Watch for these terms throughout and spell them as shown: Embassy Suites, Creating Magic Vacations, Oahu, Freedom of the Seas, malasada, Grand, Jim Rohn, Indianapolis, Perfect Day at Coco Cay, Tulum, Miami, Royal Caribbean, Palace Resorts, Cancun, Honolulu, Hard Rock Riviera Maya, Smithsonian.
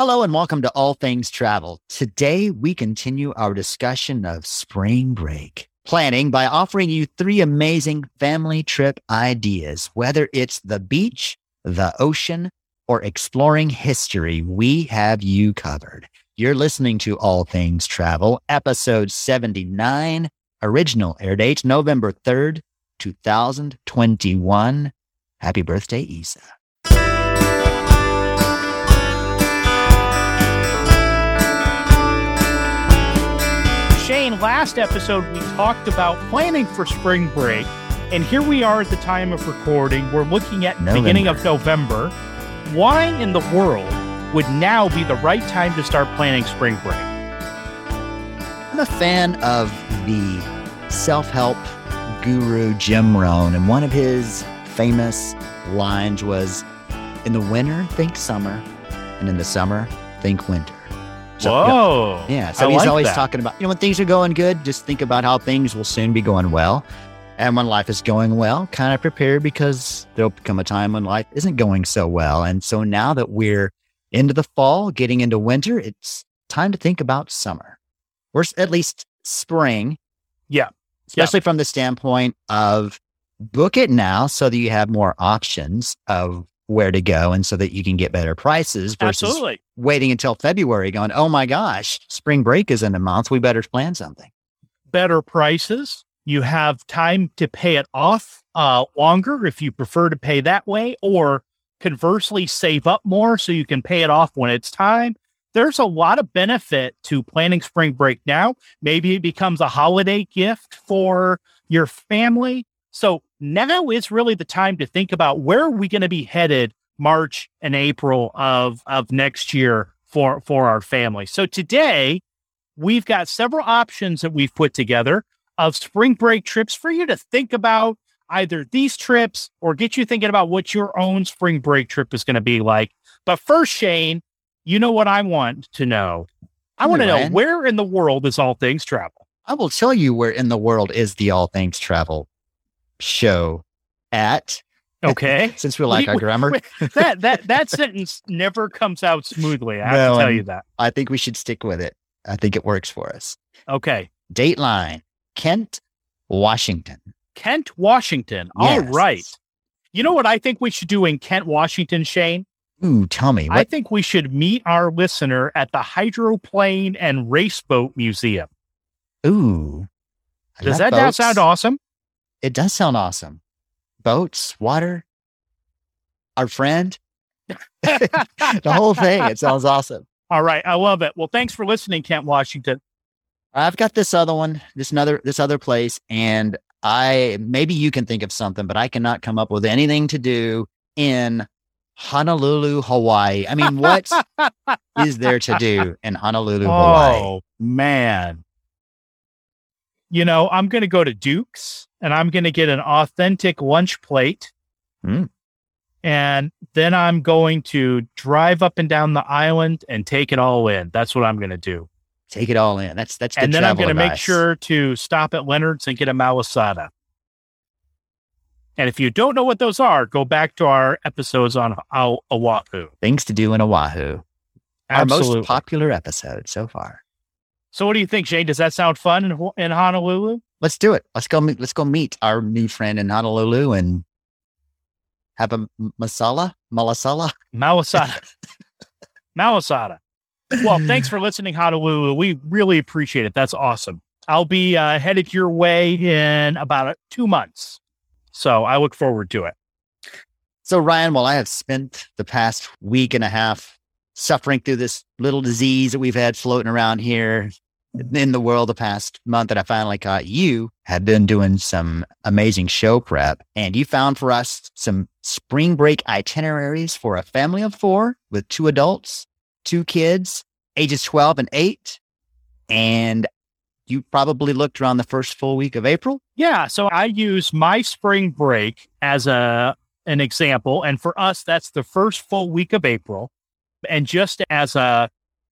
Hello and welcome to All Things Travel. Today, we continue our discussion of spring break planning by offering you three amazing family trip ideas. Whether it's the beach, the ocean, or exploring history, we have you covered. You're listening to All Things Travel, episode 79, original air date, November 3rd, 2021. Happy birthday, Isa. Shane, last episode, we talked about planning for spring break, and here we are at the time of recording. We're looking at the beginning of November. Why in the world would now be the right time to start planning spring break? I'm a fan of the self-help guru Jim Rohn, and one of his famous lines was, in the winter, think summer, and in the summer, think winter. So, whoa. Yeah. So he's always talking about, when things are going good, just think about how things will soon be going well. And when life is going well, kind of prepare because there'll come a time when life isn't going so well. And so now that we're into the fall, getting into winter, it's time to think about summer or at least spring. Yeah. Especially from the standpoint of book it now so that you have more options of where to go and so that you can get better prices versus waiting until February going, oh my gosh, spring break is in a month. We better plan something. Better prices. You have time to pay it off longer if you prefer to pay that way, or conversely save up more so you can pay it off when it's time. There's a lot of benefit to planning spring break now. Maybe it becomes a holiday gift for your family. So now is really the time to think about where are we going to be headed March and April of next year for our family. So today, we've got several options that we've put together of spring break trips for you to think about, either these trips or get you thinking about what your own spring break trip is going to be like. But first, Shane, you know what I want to know. I want to know, where in the world is All Things Travel? I will tell you where in the world is the All Things Travel show at. Okay. Since we like our grammar. That sentence never comes out smoothly. I have to tell you that. I think we should stick with it. I think it works for us. Okay. Dateline, Kent, Washington. Kent, Washington. Yes. All right. You know what I think we should do in Kent, Washington, Shane? Ooh, tell me. I think we should meet our listener at the Hydroplane and Raceboat Museum. Ooh. Does that sound awesome? It does sound awesome. Boats, water, our friend, the whole thing. It sounds awesome. All right. I love it. Well, thanks for listening, Kent, Washington. I've got this other one, this other place, and maybe you can think of something, but I cannot come up with anything to do in Honolulu, Hawaii. I mean, what is there to do in Honolulu, Hawaii? Oh, man. I'm going to go to Duke's and I'm going to get an authentic lunch plate. Mm. And then I'm going to drive up and down the island and take it all in. That's what I'm going to do. Take it all in. That's good. And then I'm going to make sure to stop at Leonard's and get a malasada. And if you don't know what those are, go back to our episodes on Oahu. Things to do in Oahu. Absolutely. Our most popular episode so far. So what do you think, Shane? Does that sound fun in Honolulu? Let's do it. Let's go meet our new friend in Honolulu and have a malasada. Well, thanks for listening, Honolulu. We really appreciate it. That's awesome. I'll be headed your way in about 2 months. So I look forward to it. So Ryan, while I have spent the past week and a half suffering through this little disease that we've had floating around here in the world the past month, that I finally caught, you have been doing some amazing show prep, and you found for us some spring break itineraries for a family of four with 2 adults, 2 kids, ages 12 and 8. And you probably looked around the first full week of April. Yeah. So I use my spring break as an example. And for us, that's the first full week of April. And just as a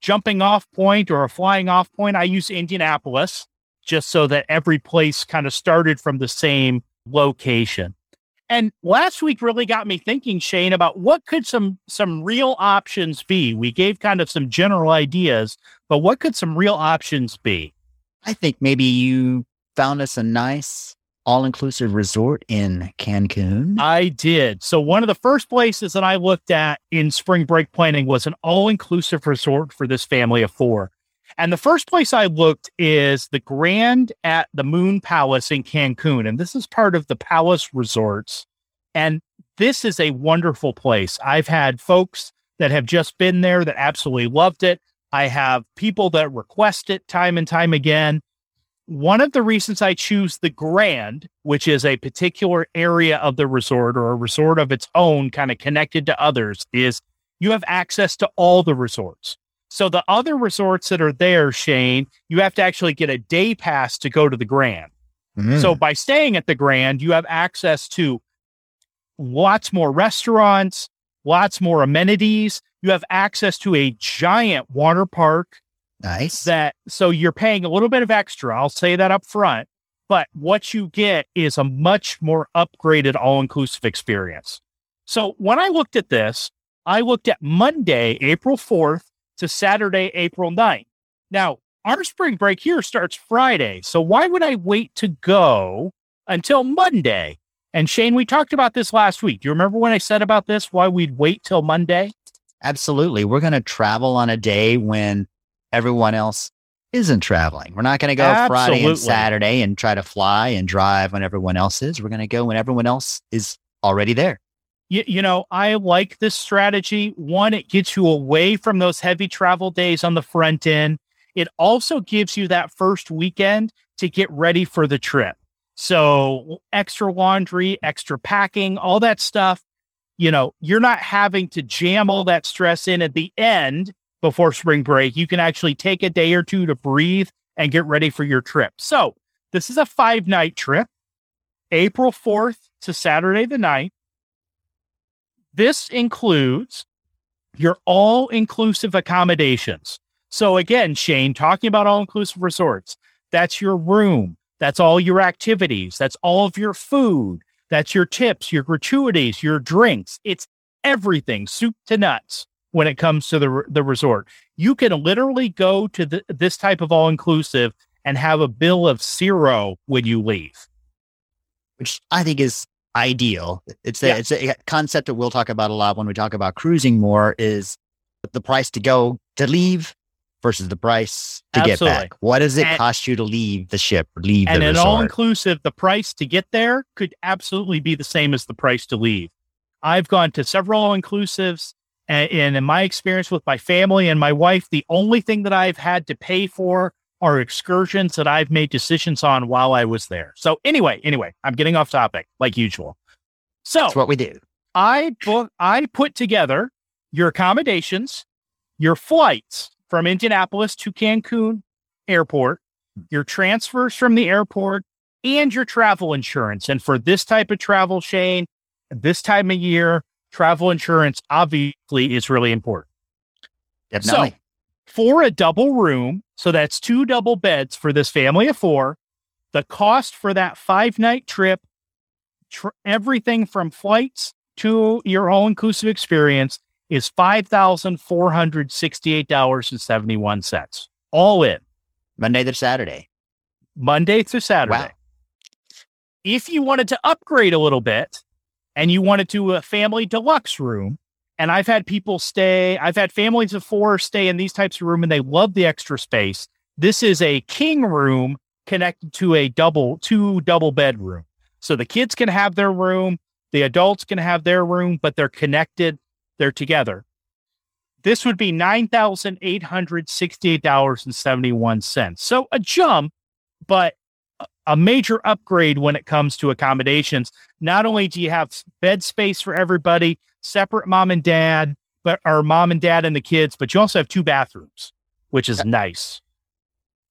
jumping off point or a flying off point, I use Indianapolis just so that every place kind of started from the same location. And last week really got me thinking, Shane, about what could some real options be? We gave kind of some general ideas, but what could some real options be? I think maybe you found us a nice all-inclusive resort in Cancun. I did. So one of the first places that I looked at in spring break planning was an all-inclusive resort for this family of four. And the first place I looked is the Grand at the Moon Palace in Cancun. And this is part of the Palace Resorts. And this is a wonderful place. I've had folks that have just been there that absolutely loved it. I have people that request it time and time again. One of the reasons I choose the Grand, which is a particular area of the resort or a resort of its own kind of connected to others, is you have access to all the resorts. So the other resorts that are there, Shane, you have to actually get a day pass to go to the Grand. Mm. So by staying at the Grand, you have access to lots more restaurants, lots more amenities. You have access to a giant water park. Nice. So you're paying a little bit of extra. I'll say that up front. But what you get is a much more upgraded all-inclusive experience. So when I looked at this, I looked at Monday, April 4th, to Saturday, April 9th. Now, our spring break here starts Friday. So why would I wait to go until Monday? And Shane, we talked about this last week. Do you remember when I said about this, why we'd wait till Monday? Absolutely. We're going to travel on a day when everyone else isn't traveling. We're not going to go Friday and Saturday and try to fly and drive when everyone else is. We're going to go when everyone else is already there. You know, I like this strategy. One, it gets you away from those heavy travel days on the front end. It also gives you that first weekend to get ready for the trip. So extra laundry, extra packing, all that stuff. You know, you're not having to jam all that stress in at the end before spring break. You can actually take a day or two to breathe and get ready for your trip. So this is a 5-night trip, April 4th to Saturday the 9th. This includes your all-inclusive accommodations. So again, Shane, talking about all-inclusive resorts, that's your room. That's all your activities. That's all of your food. That's your tips, your gratuities, your drinks. It's everything, soup to nuts, when it comes to the resort. You can literally go to this type of all-inclusive and have a bill of zero when you leave. Which I think is ideal. It's a concept that we'll talk about a lot when we talk about cruising more, is the price to leave versus the price to get back. What does it cost you to leave the ship, leave the resort? And an all-inclusive, the price to get there could absolutely be the same as the price to leave. I've gone to several all-inclusives, and in my experience with my family and my wife, the only thing that I've had to pay for are excursions that I've made decisions on while I was there. So anyway, I'm getting off topic like usual. So that's what we do. I put together your accommodations, your flights from Indianapolis to Cancun airport, your transfers from the airport, and your travel insurance. And for this type of travel, Shane, this time of year, travel insurance obviously is really important. Definitely. So for a double room, so that's 2 double beds for this family of 4. The cost for that 5-night trip, everything from flights to your all-inclusive experience, is $5,468.71. All in. Monday through Saturday. Wow. If you wanted to upgrade a little bit and you wanted to a family deluxe room, and I've had families of 4 stay in these types of room, and they love the extra space. This is a king room connected to 2 double bedroom. So the kids can have their room, the adults can have their room, but they're connected, they're together. This would be $9,868.71. So a jump, but a major upgrade when it comes to accommodations. Not only do you have bed space for everybody, separate mom and dad and the kids, but you also have 2 bathrooms, which is nice.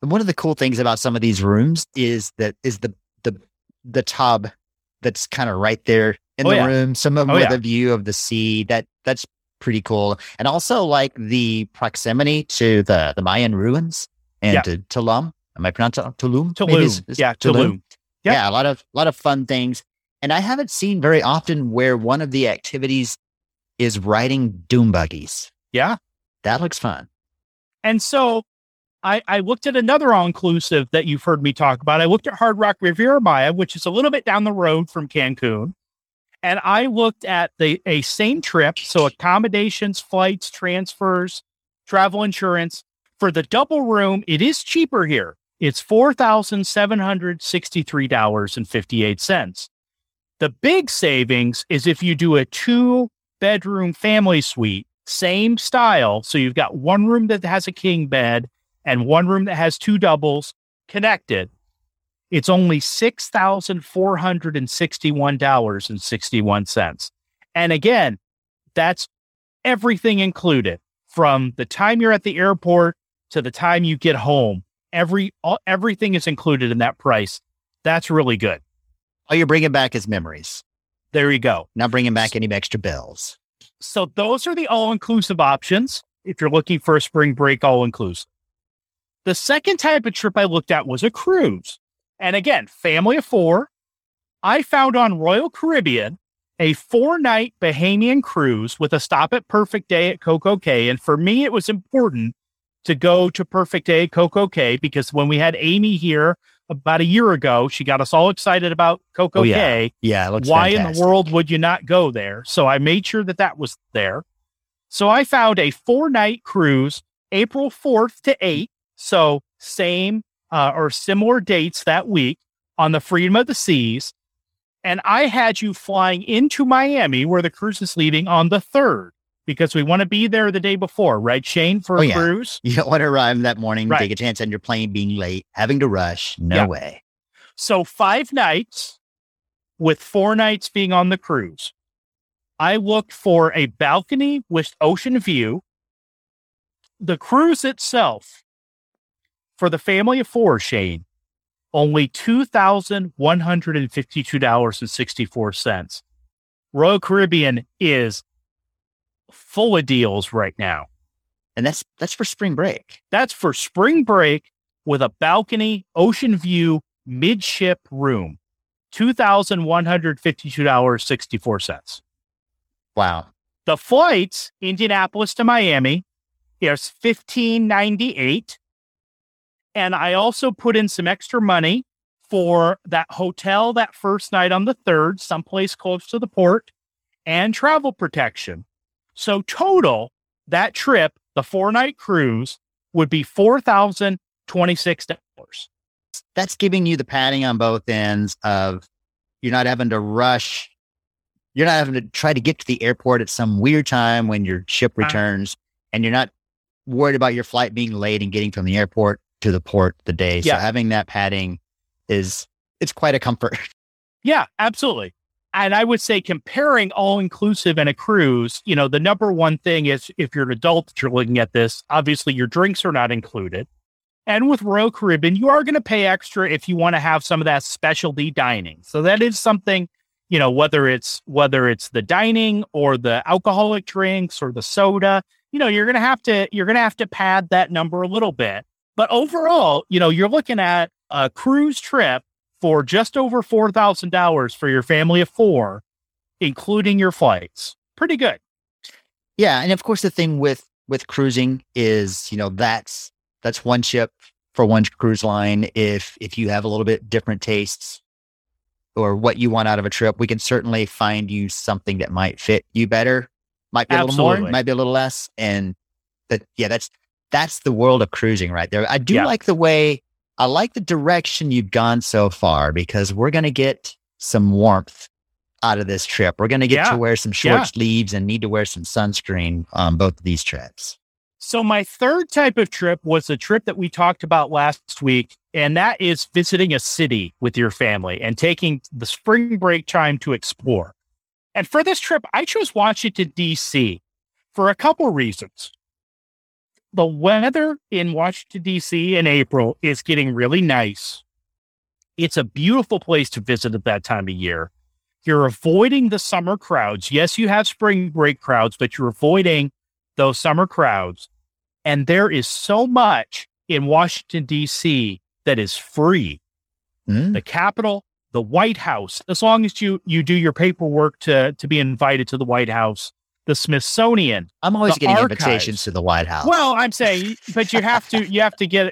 One of the cool things about some of these rooms is that is the tub that's kind of right there in the room. Some of them with a view of the sea. That's pretty cool. And also like the proximity to the Mayan ruins and to Tulum. Am I pronouncing Tulum? Tulum. Tulum. Yeah, a lot of fun things. And I haven't seen very often where one of the activities is riding dune buggies. Yeah. That looks fun. And so I looked at another all-inclusive that you've heard me talk about. I looked at Hard Rock Riviera Maya, which is a little bit down the road from Cancun. And I looked at a same trip, so accommodations, flights, transfers, travel insurance. For the double room, it is cheaper here. It's $4,763.58. The big savings is if you do a two-bedroom family suite, same style. So you've got one room that has a king bed and one room that has two doubles connected. It's only $6,461.61. And again, that's everything included from the time you're at the airport to the time you get home. Everything is included in that price. That's really good. All you're bringing back is memories. There you go. Not bringing back any extra bills. So those are the all-inclusive options if you're looking for a spring break all-inclusive. The second type of trip I looked at was a cruise. And again, family of four. I found on Royal Caribbean a 4-night Bahamian cruise with a stop at Perfect Day at Coco Cay. And for me, it was important to go to Perfect Day at Coco Cay because when we had Amy here about a year ago, she got us all excited about Coco Cay. Yeah, it looks fantastic. In the world would you not go there? So I made sure that that was there. So I found a 4-night cruise, April 4th to 8th. So same or similar dates that week on the Freedom of the Seas. And I had you flying into Miami where the cruise is leaving on the 3rd because we want to be there the day before, right, Shane, for a cruise? You don't want to arrive that morning, right. Take a chance on your plane being late, having to rush. No way. So 5 nights with 4 nights being on the cruise. I looked for a balcony with ocean view. The cruise itself, for the family of four, Shane, only $2,152.64. Royal Caribbean is full of deals right now. And that's for spring break. That's for spring break with a balcony, ocean view, midship room. $2,152.64. Wow. The flights, Indianapolis to Miami, is $1,598. And I also put in some extra money for that hotel that first night on the 3rd, someplace close to the port, and travel protection. So total, that trip, the 4-night cruise, would be $4,026. That's giving you the padding on both ends of you're not having to rush. You're not having to try to get to the airport at some weird time when your ship returns, and you're not worried about your flight being late and getting from the airport to the port the day. Yeah. So having that padding it's quite a comfort. Yeah, absolutely. And I would say comparing all inclusive and a cruise, the number one thing is if you're an adult that you're looking at this, obviously your drinks are not included. And with Royal Caribbean, you are going to pay extra if you want to have some of that specialty dining. So that is something, whether it's the dining or the alcoholic drinks or the soda, you're going to have to pad that number a little bit. But overall, you're looking at a cruise trip for just over $4,000 for your family of four, including your flights. Pretty good. Yeah. And of course, the thing with cruising is, that's one ship for one cruise line. If you have a little bit different tastes or what you want out of a trip, we can certainly find you something that might fit you better. Might be a little more, might be a little less. And that's the world of cruising right there. I do like the way, I like the direction you've gone so far because we're going to get some warmth out of this trip. We're going to get to wear some short sleeves and need to wear some sunscreen on both of these trips. So my third type of trip was the trip that we talked about last week, and that is visiting a city with your family and taking the spring break time to explore. And for this trip, I chose Washington, D.C. for a couple of reasons. The weather in Washington, D.C. in April is getting really nice. It's a beautiful place to visit at that time of year. You're avoiding the summer crowds. Yes, you have spring break crowds, but you're avoiding those summer crowds. And there is so much in Washington, D.C. that is free. The Capitol, the White House, as long as you do your paperwork to be invited to the White House, the Smithsonian. I'm always getting invitations to the White House. Well, I'm saying, but you have to get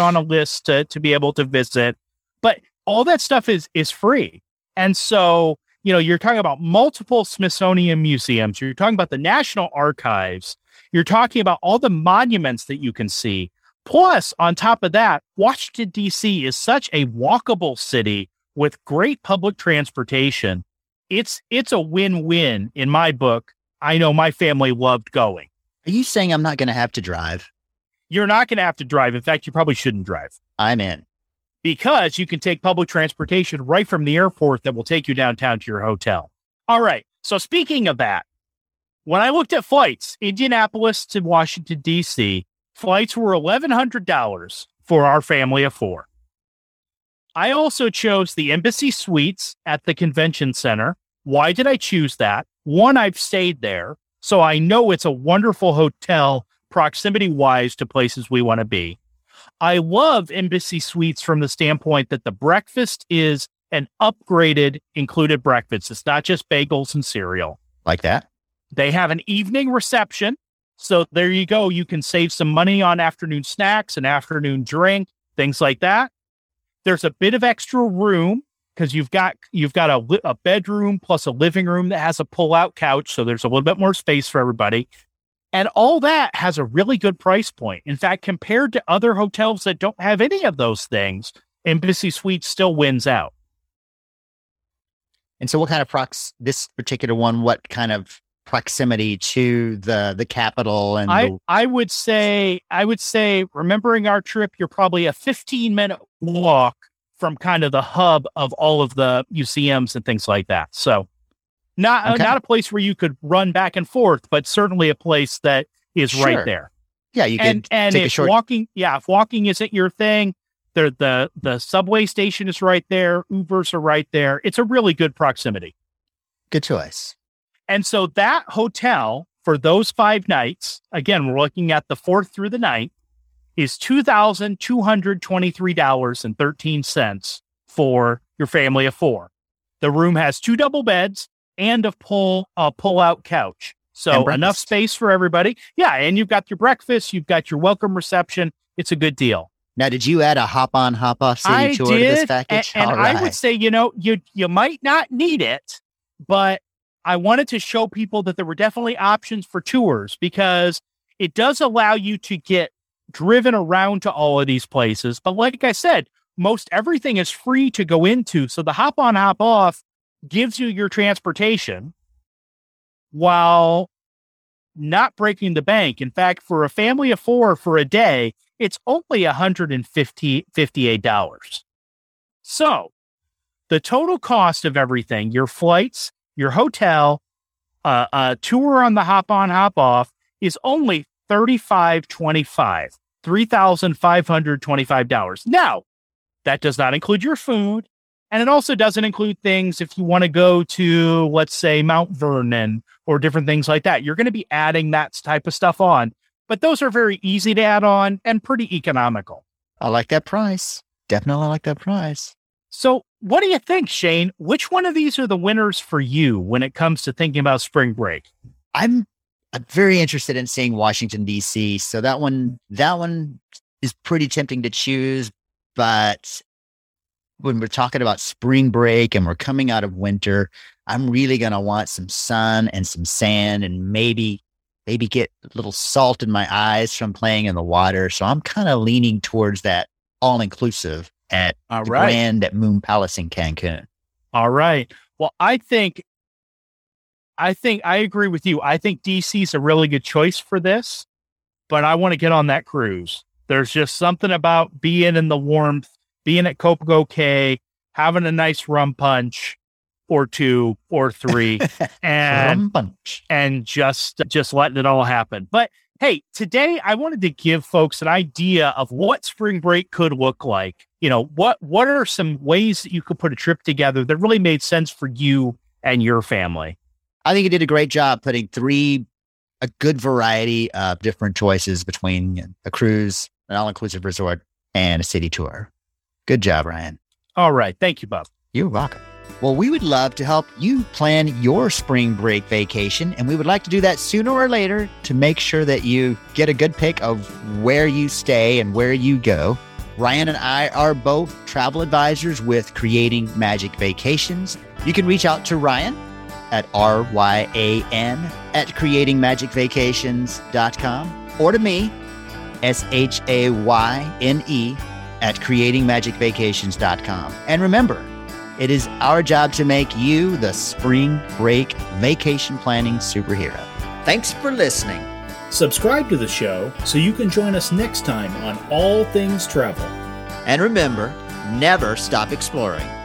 on a list to be able to visit, but all that stuff is free. And so, you're talking about multiple Smithsonian museums, you're talking about the National Archives, you're talking about all the monuments that you can see. Plus, on top of that, Washington, D.C. is such a walkable city with great public transportation. It's a win-win in my book. I know my family loved going. Are you saying I'm not going to have to drive? You're not going to have to drive. In fact, you probably shouldn't drive. I'm in. Because you can take public transportation right from the airport that will take you downtown to your hotel. All right. So speaking of that, when I looked at flights, Indianapolis to Washington, D.C., flights were $1,100 for our family of four. I also chose the Embassy Suites at the Convention Center. Why did I choose that? One, I've stayed there, so I know it's a wonderful hotel proximity-wise to places we want to be. I love Embassy Suites from the standpoint that the breakfast is an upgraded included breakfast. It's not just bagels and cereal. Like that? They have an evening reception. So there you go. You can save some money on afternoon snacks, an afternoon drink, things like that. There's a bit of extra room because you've got a bedroom plus a living room that has a pull-out couch. So there's a little bit more space for everybody. And all that has a really good price point. In fact, compared to other hotels that don't have any of those things, Embassy Suites still wins out. And so what kind of this particular one, what kind of proximity to the capital? And I would say, remembering our trip, you're probably a 15-minute walk from kind of the hub of all of the museums and things like that. So not a place where you could run back and forth, but certainly a place that is sure. Right there. Yeah, you can take a short walking. Yeah, if walking isn't your thing, the subway station is right there. Ubers are right there. It's a really good proximity. Good choice. And so that hotel for those 5 nights, again, we're looking at the 4th through the 9th, is $2,223.13 for your family of four. The room has 2 double beds and a pull-out couch. So enough space for everybody. Yeah, and you've got your breakfast, you've got your welcome reception. It's a good deal. Now, did you add a hop-on, hop-off city tour to this package? And right. I would say, you might not need it, but I wanted to show people that there were definitely options for tours because it does allow you to get driven around to all of these places. But like I said, most everything is free to go into. So the hop on, hop off gives you your transportation while not breaking the bank. In fact, for a family of four for a day, it's only $158. So the total cost of everything, your flights, your hotel, a tour on the hop-on, hop-off is only $3,525, $3,525. Now, that does not include your food, and it also doesn't include things if you want to go to, let's say, Mount Vernon or different things like that. You're going to be adding that type of stuff on, but those are very easy to add on and pretty economical. I like that price. Definitely like that price. So what do you think, Shane? Which one of these are the winners for you when it comes to thinking about spring break? I'm very interested in seeing Washington, D.C. So that one is pretty tempting to choose. But when we're talking about spring break and we're coming out of winter, I'm really going to want some sun and some sand and maybe get a little salt in my eyes from playing in the water. So I'm kind of leaning towards that all-inclusive at the Grand at Moon Palace in Cancun. All right. Well, I think I agree with you. I think DC is a really good choice for this, but I want to get on that cruise. There's just something about being in the warmth, being at Coco Cay, having a nice rum punch or 2 or 3 and just letting it all happen. But hey, today I wanted to give folks an idea of what spring break could look like. What are some ways that you could put a trip together that really made sense for you and your family? I think you did a great job putting a good variety of different choices between a cruise, an all-inclusive resort, and a city tour. Good job, Ryan. All right. Thank you, Bob. You're welcome. Well, we would love to help you plan your spring break vacation, and we would like to do that sooner or later to make sure that you get a good pick of where you stay and where you go. Ryan and I are both travel advisors with Creating Magic Vacations. You can reach out to Ryan at ryan@creatingmagicvacations.com or to me, shayne@creatingmagicvacations.com. And remember, it is our job to make you the spring break vacation planning superhero. Thanks for listening. Subscribe to the show so you can join us next time on All Things Travel. And remember, never stop exploring.